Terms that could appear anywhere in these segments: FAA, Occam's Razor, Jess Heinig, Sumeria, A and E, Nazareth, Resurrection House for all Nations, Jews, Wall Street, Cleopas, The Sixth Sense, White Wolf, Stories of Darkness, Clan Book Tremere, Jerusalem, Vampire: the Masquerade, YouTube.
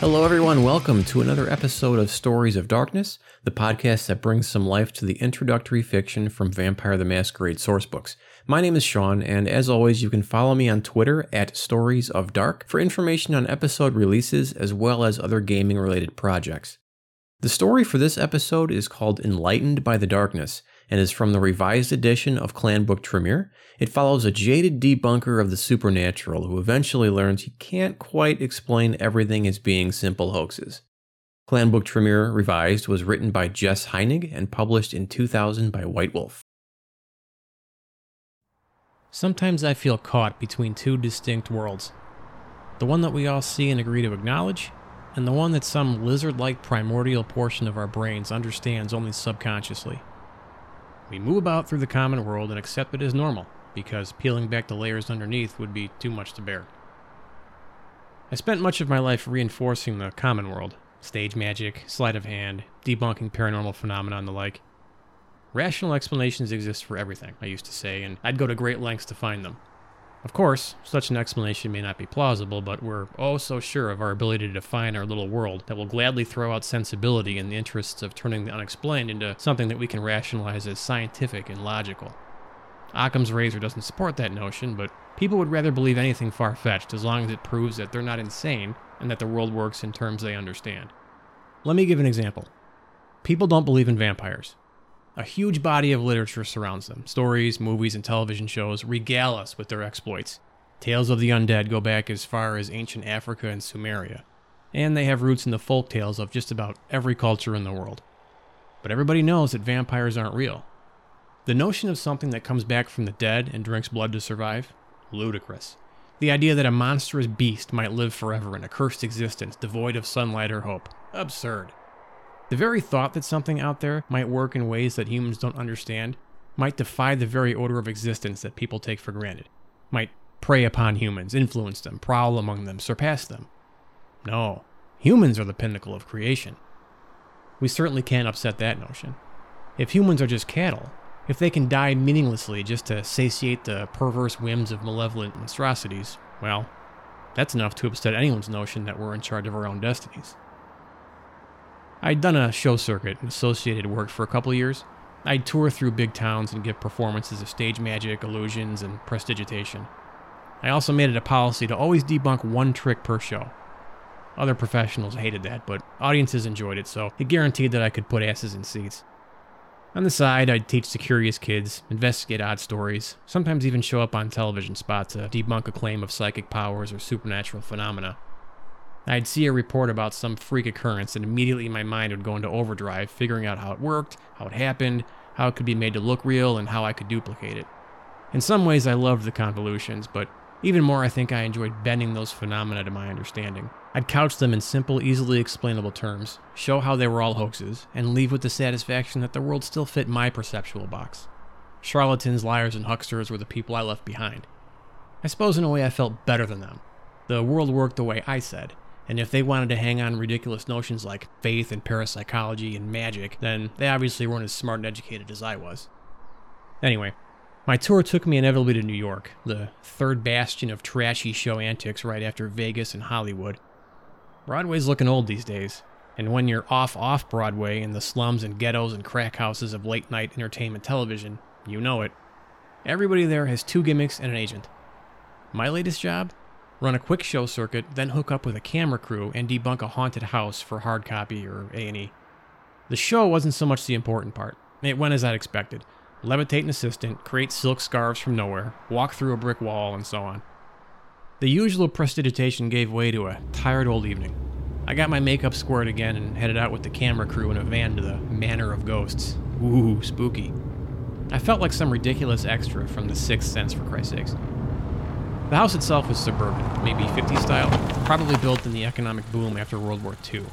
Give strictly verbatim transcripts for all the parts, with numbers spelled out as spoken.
Hello everyone, welcome to another episode of Stories of Darkness, the podcast that brings some life to the introductory fiction from Vampire: the Masquerade sourcebooks. My name is Sean, and as always, you can follow me on Twitter at Stories of Dark for information on episode releases as well as other gaming-related projects. The story for this episode is called Enlightened by the Darkness, and is from the revised edition of Clan Book Tremere. It follows a jaded debunker of the supernatural who eventually learns he can't quite explain everything as being simple hoaxes. Clan Book Tremere Revised was written by Jess Heinig and published in two thousand by White Wolf. Sometimes I feel caught between two distinct worlds. The one that we all see and agree to acknowledge, and the one that some lizard-like primordial portion of our brains understands only subconsciously. We move about through the common world and accept it as normal, because peeling back the layers underneath would be too much to bear. I spent much of my life reinforcing the common world, stage magic, sleight of hand, debunking paranormal phenomena and the like. Rational explanations exist for everything, I used to say, and I'd go to great lengths to find them. Of course, such an explanation may not be plausible, but we're oh so sure of our ability to define our little world that we'll gladly throw out sensibility in the interests of turning the unexplained into something that we can rationalize as scientific and logical. Occam's Razor doesn't support that notion, but people would rather believe anything far-fetched as long as it proves that they're not insane and that the world works in terms they understand. Let me give an example. People don't believe in vampires. A huge body of literature surrounds them. Stories, movies, and television shows regale us with their exploits. Tales of the undead go back as far as ancient Africa and Sumeria, and they have roots in the folk tales of just about every culture in the world. But everybody knows that vampires aren't real. The notion of something that comes back from the dead and drinks blood to survive? Ludicrous. The idea that a monstrous beast might live forever in a cursed existence devoid of sunlight or hope? Absurd. The very thought that something out there might work in ways that humans don't understand might defy the very order of existence that people take for granted, might prey upon humans, influence them, prowl among them, surpass them. No, humans are the pinnacle of creation. We certainly can't upset that notion. If humans are just cattle, if they can die meaninglessly just to satiate the perverse whims of malevolent monstrosities, well, that's enough to upset anyone's notion that we're in charge of our own destinies. I'd done a show circuit and associated work for a couple years. I'd tour through big towns and give performances of stage magic, illusions, and prestidigitation. I also made it a policy to always debunk one trick per show. Other professionals hated that, but audiences enjoyed it, so it guaranteed that I could put asses in seats. On the side, I'd teach the curious kids, investigate odd stories, sometimes even show up on television spots to debunk a claim of psychic powers or supernatural phenomena. I'd see a report about some freak occurrence, and immediately my mind would go into overdrive, figuring out how it worked, how it happened, how it could be made to look real, and how I could duplicate it. In some ways, I loved the convolutions, but even more I think I enjoyed bending those phenomena to my understanding. I'd couch them in simple, easily explainable terms, show how they were all hoaxes, and leave with the satisfaction that the world still fit my perceptual box. Charlatans, liars, and hucksters were the people I left behind. I suppose in a way I felt better than them. The world worked the way I said. And if they wanted to hang on ridiculous notions like faith and parapsychology and magic, then they obviously weren't as smart and educated as I was. Anyway, my tour took me inevitably to New York, the third bastion of trashy show antics right after Vegas and Hollywood. Broadway's looking old these days, and when you're off-off Broadway in the slums and ghettos and crack houses of late-night entertainment television, you know it. Everybody there has two gimmicks and an agent. My latest job? Run a quick show circuit, then hook up with a camera crew and debunk a haunted house for hard copy or A and E. The show wasn't so much the important part. It went as I'd expected. Levitate an assistant, create silk scarves from nowhere, walk through a brick wall, and so on. The usual prestidigitation gave way to a tired old evening. I got my makeup squared again and headed out with the camera crew in a van to the Manor of Ghosts. Ooh, spooky. I felt like some ridiculous extra from The Sixth Sense, for Christ's sakes. The house itself was suburban, maybe fifties style, probably built in the economic boom after World War Two.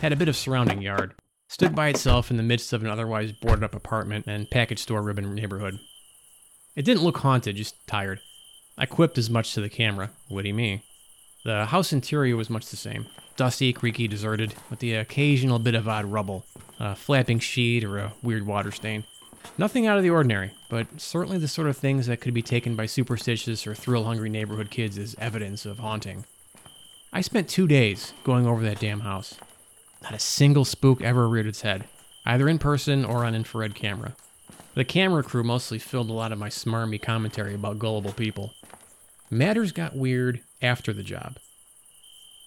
Had a bit of surrounding yard, stood by itself in the midst of an otherwise boarded up apartment and package store ribbon neighborhood. It didn't look haunted, just tired. I quipped as much to the camera, witty me. The house interior was much the same, dusty, creaky, deserted, with the occasional bit of odd rubble, a flapping sheet or a weird water stain. Nothing out of the ordinary, but certainly the sort of things that could be taken by superstitious or thrill-hungry neighborhood kids as evidence of haunting. I spent two days going over that damn house. Not a single spook ever reared its head, either in person or on infrared camera. The camera crew mostly filled a lot of my smarmy commentary about gullible people. Matters got weird after the job.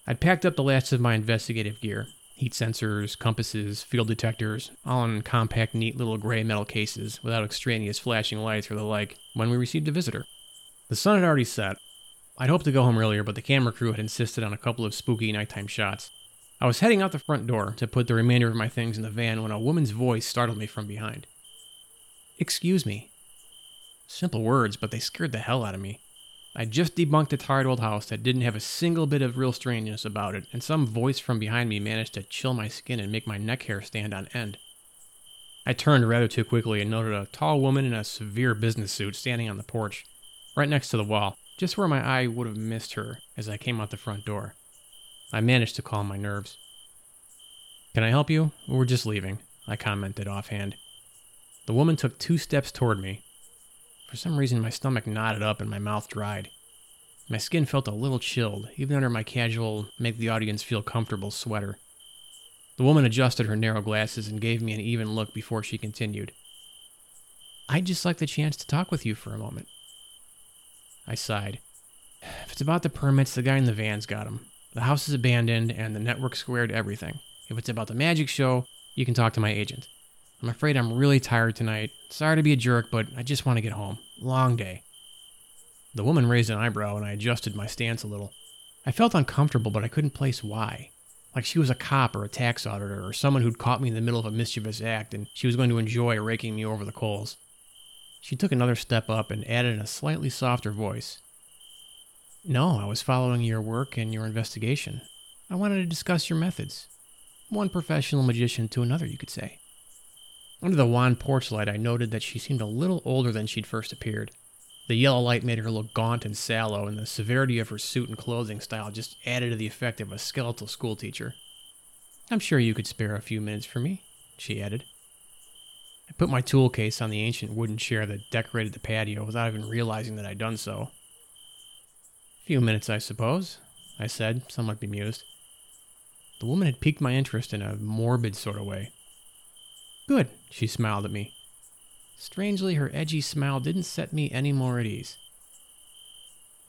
I'd packed up the last of my investigative gear. Heat sensors, compasses, field detectors, all in compact, neat little gray metal cases without extraneous flashing lights or the like when we received a visitor. The sun had already set. I'd hoped to go home earlier, but the camera crew had insisted on a couple of spooky nighttime shots. I was heading out the front door to put the remainder of my things in the van when a woman's voice startled me from behind. "Excuse me." Simple words, but they scared the hell out of me. I just debunked a tired old house that didn't have a single bit of real strangeness about it, and some voice from behind me managed to chill my skin and make my neck hair stand on end. I turned rather too quickly and noted a tall woman in a severe business suit standing on the porch, right next to the wall, just where my eye would have missed her as I came out the front door. I managed to calm my nerves. "Can I help you? We're just leaving," I commented offhand. The woman took two steps toward me. For some reason, my stomach knotted up and my mouth dried. My skin felt a little chilled, even under my casual, make-the-audience-feel-comfortable sweater. The woman adjusted her narrow glasses and gave me an even look before she continued. "I'd just like the chance to talk with you for a moment." I sighed. "If it's about the permits, the guy in the van's got 'em. The house is abandoned, and the network squared everything. If it's about the magic show, you can talk to my agent. I'm afraid I'm really tired tonight. Sorry to be a jerk, but I just want to get home. Long day." The woman raised an eyebrow, and I adjusted my stance a little. I felt uncomfortable, but I couldn't place why. Like she was a cop or a tax auditor or someone who'd caught me in the middle of a mischievous act, and she was going to enjoy raking me over the coals. She took another step up and added in a slightly softer voice, "No, I was following your work and your investigation. I wanted to discuss your methods. One professional magician to another, you could say." Under the wan porch light, I noted that she seemed a little older than she'd first appeared. The yellow light made her look gaunt and sallow, and the severity of her suit and clothing style just added to the effect of a skeletal schoolteacher. "I'm sure you could spare a few minutes for me," she added. I put my tool case on the ancient wooden chair that decorated the patio without even realizing that I'd done so. "Few minutes, I suppose," I said, somewhat bemused. The woman had piqued my interest in a morbid sort of way. "Good," she smiled at me. Strangely, her edgy smile didn't set me any more at ease.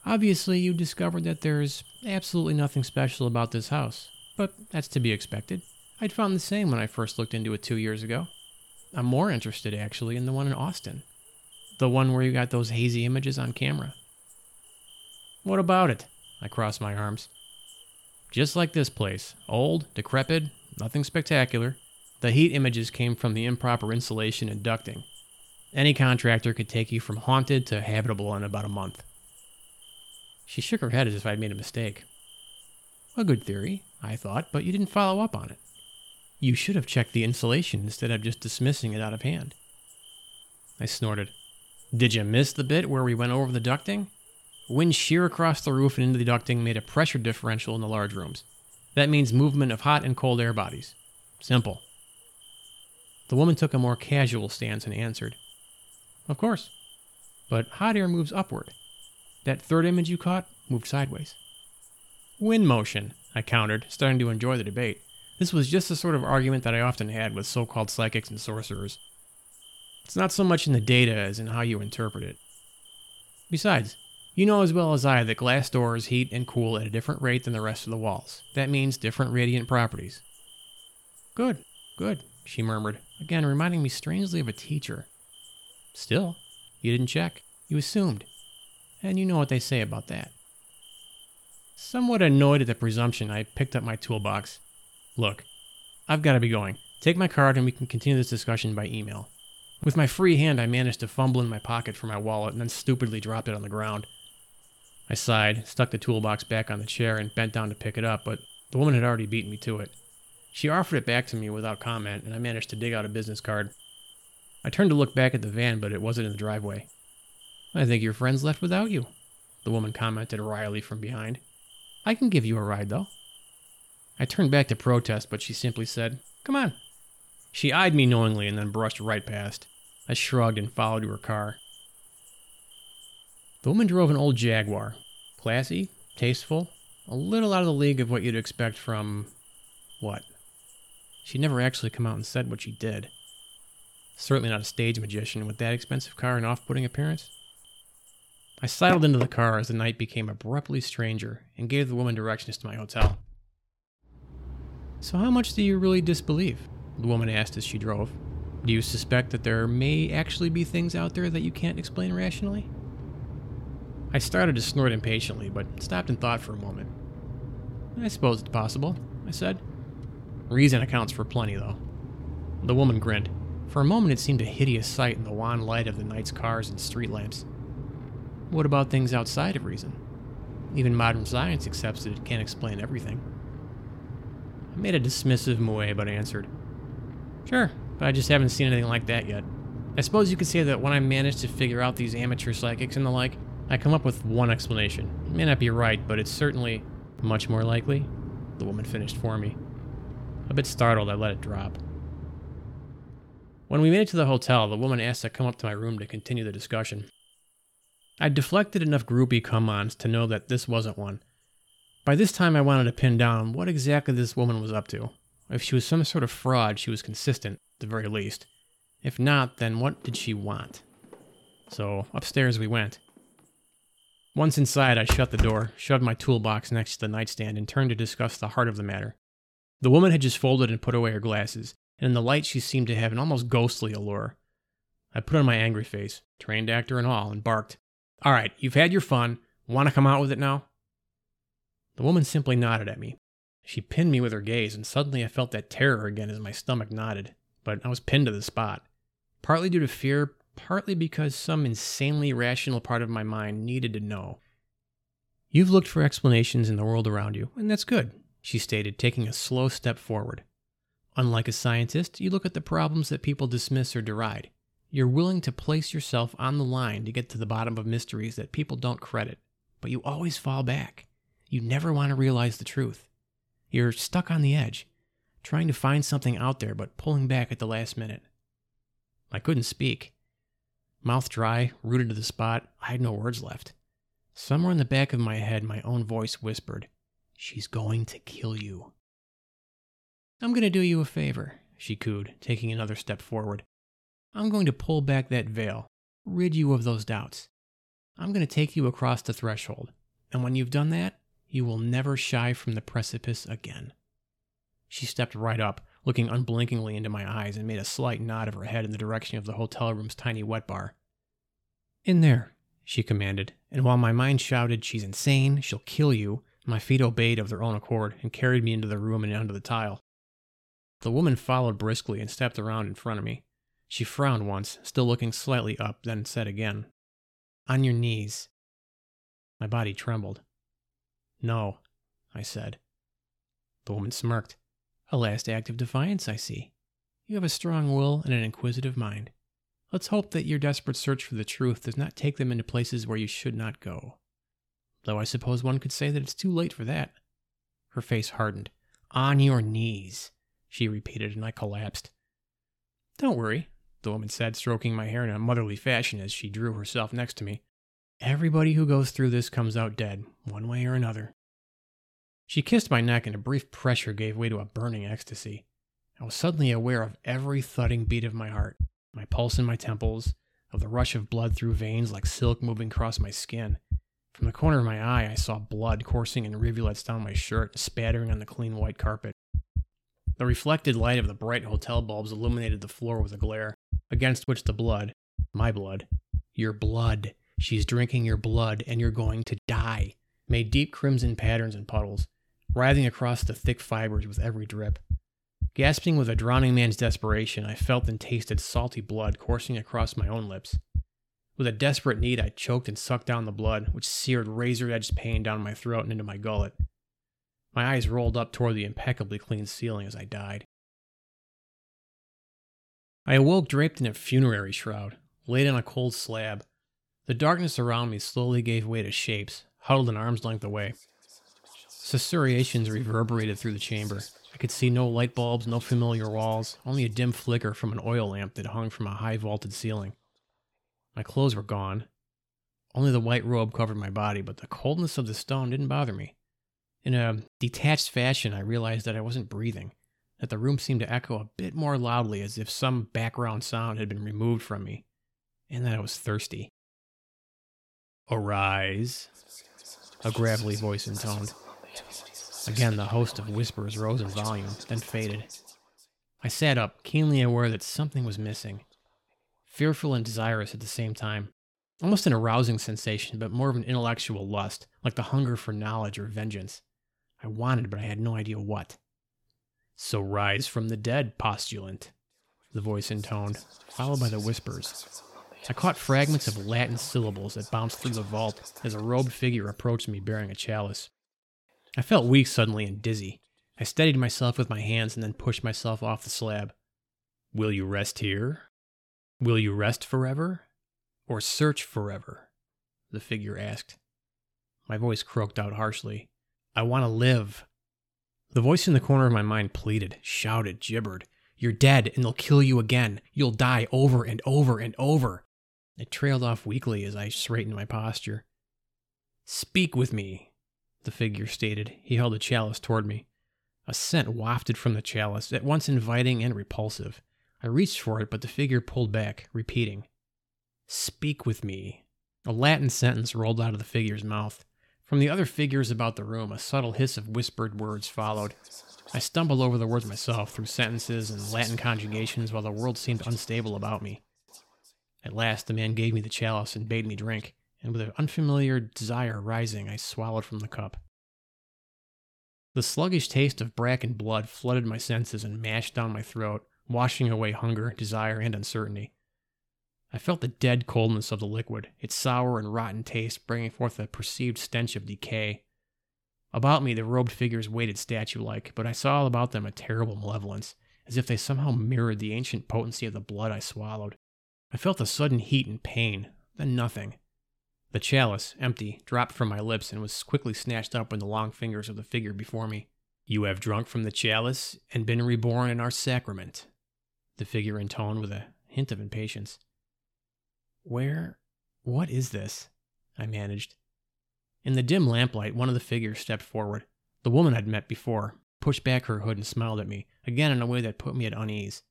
"Obviously, you discovered that there's absolutely nothing special about this house, but that's to be expected. I'd found the same when I first looked into it two years ago. I'm more interested, actually, in the one in Austin. The one where you got those hazy images on camera." "What about it?" I crossed my arms. "Just like this place. Old, decrepit, nothing spectacular. The heat images came from the improper insulation and ducting. Any contractor could take you from haunted to habitable in about a month." She shook her head as if I'd made a mistake. "A good theory," I thought, "but you didn't follow up on it. You should have checked the insulation instead of just dismissing it out of hand." I snorted. "Did you miss the bit where we went over the ducting? Wind shear across the roof and into the ducting made a pressure differential in the large rooms. That means movement of hot and cold air bodies. Simple." The woman took a more casual stance and answered, "Of course. But hot air moves upward. That third image you caught moved sideways." "Wind motion," I countered, starting to enjoy the debate. This was just the sort of argument that I often had with so-called psychics and sorcerers. It's not so much in the data as in how you interpret it. Besides, you know as well as I that glass doors heat and cool at a different rate than the rest of the walls. That means different radiant properties." "Good, good," she murmured, again reminding me strangely of a teacher. "Still, you didn't check. You assumed. And you know what they say about that." Somewhat annoyed at the presumption, I picked up my toolbox. "Look, I've got to be going. Take my card and we can continue this discussion by email." With my free hand, I managed to fumble in my pocket for my wallet and then stupidly dropped it on the ground. I sighed, stuck the toolbox back on the chair, and bent down to pick it up, but the woman had already beaten me to it. She offered it back to me without comment, and I managed to dig out a business card. I turned to look back at the van, but it wasn't in the driveway. "I think your friend's left without you," the woman commented wryly from behind. "I can give you a ride, though." I turned back to protest, but she simply said, "Come on." She eyed me knowingly and then brushed right past. I shrugged and followed to her car. The woman drove an old Jaguar. Classy, tasteful, a little out of the league of what you'd expect from... what? She'd never actually come out and said what she did. Certainly not a stage magician with that expensive car and off-putting appearance. I sidled into the car as the night became abruptly stranger and gave the woman directions to my hotel. "So how much do you really disbelieve?" the woman asked as she drove. "Do you suspect that there may actually be things out there that you can't explain rationally?" I started to snort impatiently, but stopped and thought for a moment. "I suppose it's possible," I said. "Reason accounts for plenty, though." The woman grinned. For a moment it seemed a hideous sight in the wan light of the night's cars and street lamps. "What about things outside of reason? Even modern science accepts that it can't explain everything." I made a dismissive moue, but answered, "Sure, but I just haven't seen anything like that yet. I suppose you could say that when I manage to figure out these amateur psychics and the like, I come up with one explanation. It may not be right, but it's certainly much more likely," the woman finished for me. A bit startled, I let it drop. When we made it to the hotel, the woman asked to come up to my room to continue the discussion. I deflected enough groupie come-ons to know that this wasn't one. By this time I wanted to pin down what exactly this woman was up to. If she was some sort of fraud, she was consistent, at the very least. If not, then what did she want? So, upstairs we went. Once inside, I shut the door, shoved my toolbox next to the nightstand, and turned to discuss the heart of the matter. The woman had just folded and put away her glasses, and in the light she seemed to have an almost ghostly allure. I put on my angry face, trained actor and all, and barked, "All right, you've had your fun. Want to come out with it now?" The woman simply nodded at me. She pinned me with her gaze, and suddenly I felt that terror again as my stomach knotted, but I was pinned to the spot. Partly due to fear, partly because some insanely rational part of my mind needed to know. "You've looked for explanations in the world around you, and that's good," she stated, taking a slow step forward. "Unlike a scientist, you look at the problems that people dismiss or deride. You're willing to place yourself on the line to get to the bottom of mysteries that people don't credit, but you always fall back. You never want to realize the truth. You're stuck on the edge, trying to find something out there but pulling back at the last minute." I couldn't speak. Mouth dry, rooted to the spot, I had no words left. Somewhere in the back of my head, my own voice whispered, "She's going to kill you." "I'm going to do you a favor," she cooed, taking another step forward. "I'm going to pull back that veil, rid you of those doubts. I'm going to take you across the threshold, and when you've done that, you will never shy from the precipice again." She stepped right up, looking unblinkingly into my eyes, and made a slight nod of her head in the direction of the hotel room's tiny wet bar. "In there," she commanded, and while my mind shouted, "She's insane, she'll kill you," my feet obeyed of their own accord and carried me into the room and onto the tile. The woman followed briskly and stepped around in front of me. She frowned once, still looking slightly up, then said again, "On your knees." My body trembled. "No," I said. The woman smirked. "A last act of defiance, I see. You have a strong will and an inquisitive mind. Let's hope that your desperate search for the truth does not take them into places where you should not go. Though I suppose one could say that it's too late for that." Her face hardened. "On your knees," she repeated, and I collapsed. "Don't worry," the woman said, stroking my hair in a motherly fashion as she drew herself next to me. "Everybody who goes through this comes out dead, one way or another." She kissed my neck, and a brief pressure gave way to a burning ecstasy. I was suddenly aware of every thudding beat of my heart, my pulse in my temples, of the rush of blood through veins like silk moving across my skin. From the corner of my eye, I saw blood coursing in rivulets down my shirt, spattering on the clean white carpet. The reflected light of the bright hotel bulbs illuminated the floor with a glare, against which the blood, my blood, your blood, she's drinking your blood and you're going to die, made deep crimson patterns and puddles, writhing across the thick fibers with every drip. Gasping with a drowning man's desperation, I felt and tasted salty blood coursing across my own lips. With a desperate need, I choked and sucked down the blood, which seared razor-edged pain down my throat and into my gullet. My eyes rolled up toward the impeccably clean ceiling as I died. I awoke draped in a funerary shroud, laid on a cold slab. The darkness around me slowly gave way to shapes, huddled an arm's length away. Susurrations reverberated through the chamber. I could see no light bulbs, no familiar walls, only a dim flicker from an oil lamp that hung from a high vaulted ceiling. My clothes were gone. Only the white robe covered my body, but the coldness of the stone didn't bother me. In a detached fashion, I realized that I wasn't breathing, that the room seemed to echo a bit more loudly as if some background sound had been removed from me, and that I was thirsty. "Arise," a gravelly voice intoned. Again, the host of whispers rose in volume, then faded. I sat up, keenly aware that something was missing. Fearful and desirous at the same time. Almost an arousing sensation, but more of an intellectual lust, like the hunger for knowledge or vengeance. I wanted, but I had no idea what. "So rise from the dead, postulant," the voice intoned, followed by the whispers. I caught fragments of Latin syllables that bounced through the vault as a robed figure approached me bearing a chalice. I felt weak suddenly and dizzy. I steadied myself with my hands and then pushed myself off the slab. "Will you rest here? Will you rest forever? Or search forever?" the figure asked. My voice croaked out harshly. "I want to live." The voice in the corner of my mind pleaded, shouted, gibbered. "You're dead, and they'll kill you again. You'll die over and over and over." It trailed off weakly as I straightened my posture. "Speak with me," the figure stated. He held a chalice toward me. A scent wafted from the chalice, at once inviting and repulsive. I reached for it, but the figure pulled back, repeating, "Speak with me." A Latin sentence rolled out of the figure's mouth. From the other figures about the room, a subtle hiss of whispered words followed. I stumbled over the words myself through sentences and Latin conjugations while the world seemed unstable about me. At last, the man gave me the chalice and bade me drink, and with an unfamiliar desire rising, I swallowed from the cup. The sluggish taste of bracken blood flooded my senses and mashed down my throat, washing away hunger, desire, and uncertainty. I felt the dead coldness of the liquid, its sour and rotten taste bringing forth a perceived stench of decay. About me, the robed figures waited statue-like, but I saw about them a terrible malevolence, as if they somehow mirrored the ancient potency of the blood I swallowed. I felt a sudden heat and pain, then nothing. The chalice, empty, dropped from my lips and was quickly snatched up in the long fingers of the figure before me. "You have drunk from the chalice and been reborn in our sacrament," the figure intoned with a hint of impatience. "Where? What is this?" I managed. In the dim lamplight, one of the figures stepped forward. The woman I'd met before pushed back her hood and smiled at me, again in a way that put me at unease.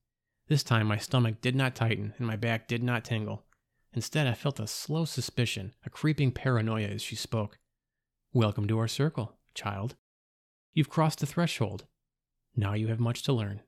This time, my stomach did not tighten and my back did not tingle. Instead, I felt a slow suspicion, a creeping paranoia as she spoke. "Welcome to our circle, child. You've crossed the threshold. Now you have much to learn."